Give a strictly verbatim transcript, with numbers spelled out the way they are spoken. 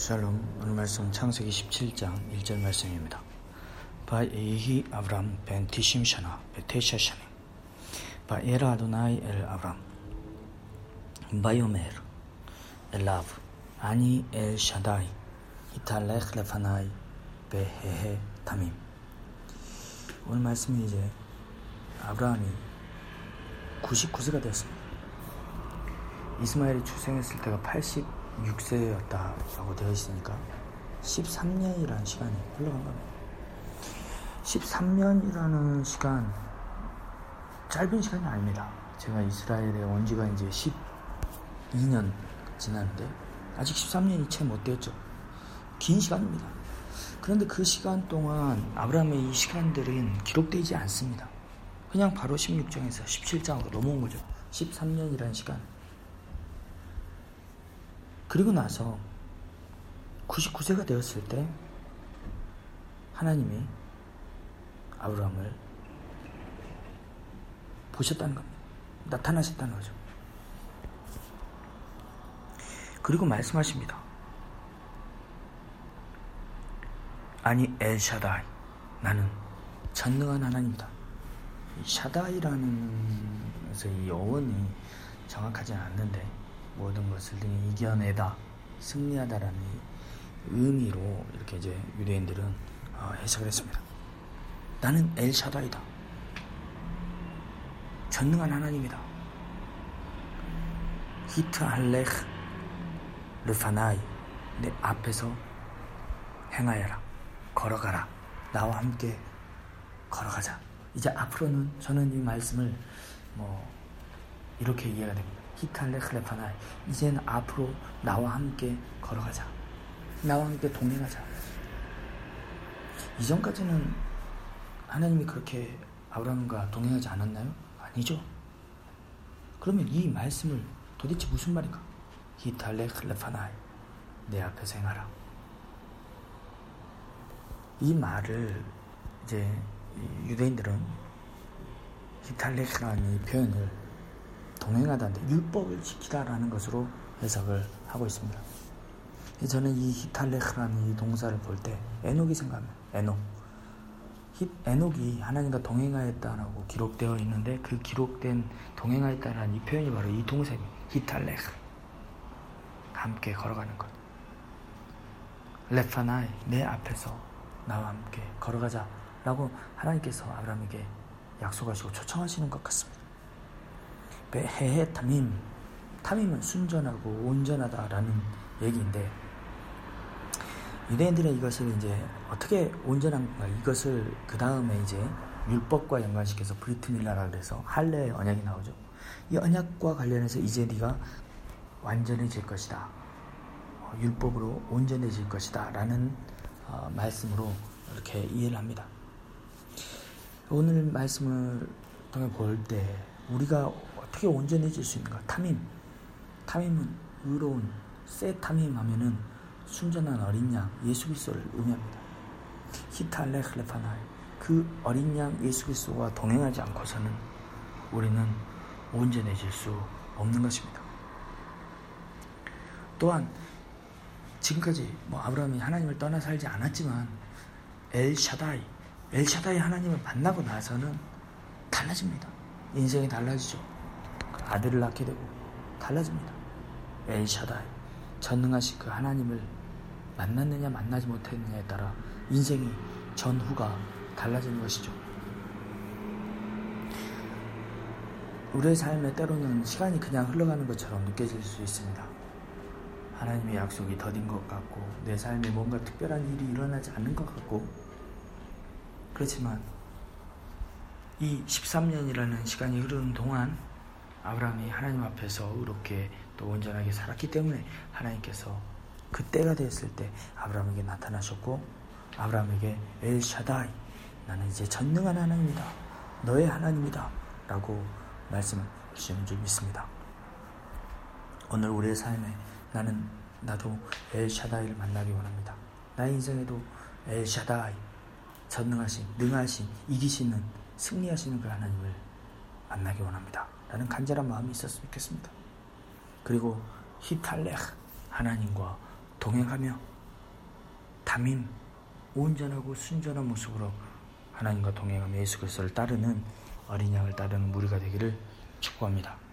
샬롬. 오늘 말씀 창세기 십칠 장 일 절 말씀입니다. 바에이히 아브람 벤 티심샤나 베테샤샤니 바에라 아도나이 엘 아브람 바요메르 엘라브 아니 엘 샤다이 히탈레크 레파나이 베헤헤 타밈. 오늘 말씀이 이제 아브람이 구십구 세가 되었습니다. 이스마엘이 출생했을 때가 팔십육 세였다라고 되어 있으니까 십삼 년이라는 시간이 흘러간 겁니다. 십삼 년이라는 시간, 짧은 시간이 아닙니다. 제가 이스라엘에 온 지가 이제 십이 년 지났는데 아직 십삼 년이 채 못 되었죠. 긴 시간입니다. 그런데 그 시간 동안 아브라함의 이 시간들은 기록되지 않습니다. 그냥 바로 십육 장에서 십칠 장으로 넘어온 거죠. 십삼 년이라는 시간. 그리고 나서 구십구 세가 되었을 때 하나님이 아브라함을 보셨다는 겁니다. 나타나셨다는 거죠. 그리고 말씀하십니다. 아니 엘 샤다이, 나는 전능한 하나님이다. 이 샤다이라는 그래서 이 어원이 정확하지는 않는데 모든 것을 이겨내다, 승리하다라는 의미로 이렇게 이제 유대인들은 해석을 했습니다. 나는 엘 샤다이다. 전능한 하나님이다. 히탈레크 르파나이, 내 앞에서 행하여라. 걸어가라. 나와 함께 걸어가자. 이제 앞으로는 저는 이 말씀을 뭐 이렇게 이해가 됩니다. 히탈레크 레파나이, 이제는 앞으로 나와 함께 걸어가자. 나와 함께 동행하자. 이전까지는 하나님이 그렇게 아브라함과 동행하지 않았나요? 아니죠. 그러면 이 말씀을 도대체 무슨 말인가? 히탈레크 레파나이, 내 앞에서 행하라. 이 말을 이제 유대인들은 히탈레크라는 이 표현을 동행하다는데 율법을 지키다라는 것으로 해석을 하고 있습니다. 저는 이 히탈레크라는 이 동사를 볼 때 에녹이 생각합니다. 에녹. 에녹이 하나님과 동행하였다라고 기록되어 있는데 그 기록된 동행하였다라는 이 표현이 바로 이 동사입니다. 히탈레크. 함께 걸어가는 것. 레파나이, 내 앞에서 나와 함께 걸어가자라고 하나님께서 아브라함에게 약속하시고 초청하시는 것 같습니다. 베헤헤 타밈. 타밈은 순전하고 온전하다라는 얘기인데 유대인들은 이것을 이제 어떻게 온전한 건가, 이것을 그 다음에 이제 율법과 연관시켜서 브리트 밀라라 그래서 할례의 언약이 나오죠. 이 언약과 관련해서 이제 네가 완전해질 것이다, 율법으로 온전해질 것이다 라는 어, 말씀으로 이렇게 이해를 합니다. 오늘 말씀을 통해 볼 때 우리가 어떻게 온전해질 수 있는가? 타밈. 타밈은 의로운, 새 타밈 하면은 순전한 어린 양 예수 그리스도를 의미합니다. 히탈레크 레파나이, 그 어린 양 예수 그리스도와 동행하지 않고서는 우리는 온전해질 수 없는 것입니다. 또한 지금까지 뭐 아브라함이 하나님을 떠나 살지 않았지만 엘 샤다이, 엘 샤다이 하나님을 만나고 나서는 달라집니다. 인생이 달라지죠. 아들을 낳게 되고 달라집니다. 엘 샤다이, 전능하신 그 하나님을 만났느냐 만나지 못했느냐에 따라 인생이 전후가 달라지는 것이죠. 우리의 삶에 때로는 시간이 그냥 흘러가는 것처럼 느껴질 수 있습니다. 하나님의 약속이 더딘 것 같고 내 삶에 뭔가 특별한 일이 일어나지 않는 것 같고 그렇지만 이 십삼 년이라는 시간이 흐르는 동안 아브라함이 하나님 앞에서 의롭게 또 온전하게 살았기 때문에 하나님께서 그때가 됐을 때 아브라함에게 나타나셨고 아브라함에게 엘 샤다이, 나는 이제 전능한 하나님이다, 너의 하나님이다 라고 말씀을 주시는 줄 믿습니다. 오늘 우리의 삶에 나는 나도 엘 샤다이를 만나기 원합니다. 나의 인생에도 엘 샤다이, 전능하신, 능하신, 이기시는, 승리하시는 그 하나님을 만나기 원합니다 라는 간절한 마음이 있었으면 좋겠습니다. 그리고 히탈레크, 하나님과 동행하며 타밈 온전하고 순전한 모습으로 하나님과 동행하며 예수 그리스도를 따르는 어린 양을 따르는 무리가 되기를 축복합니다.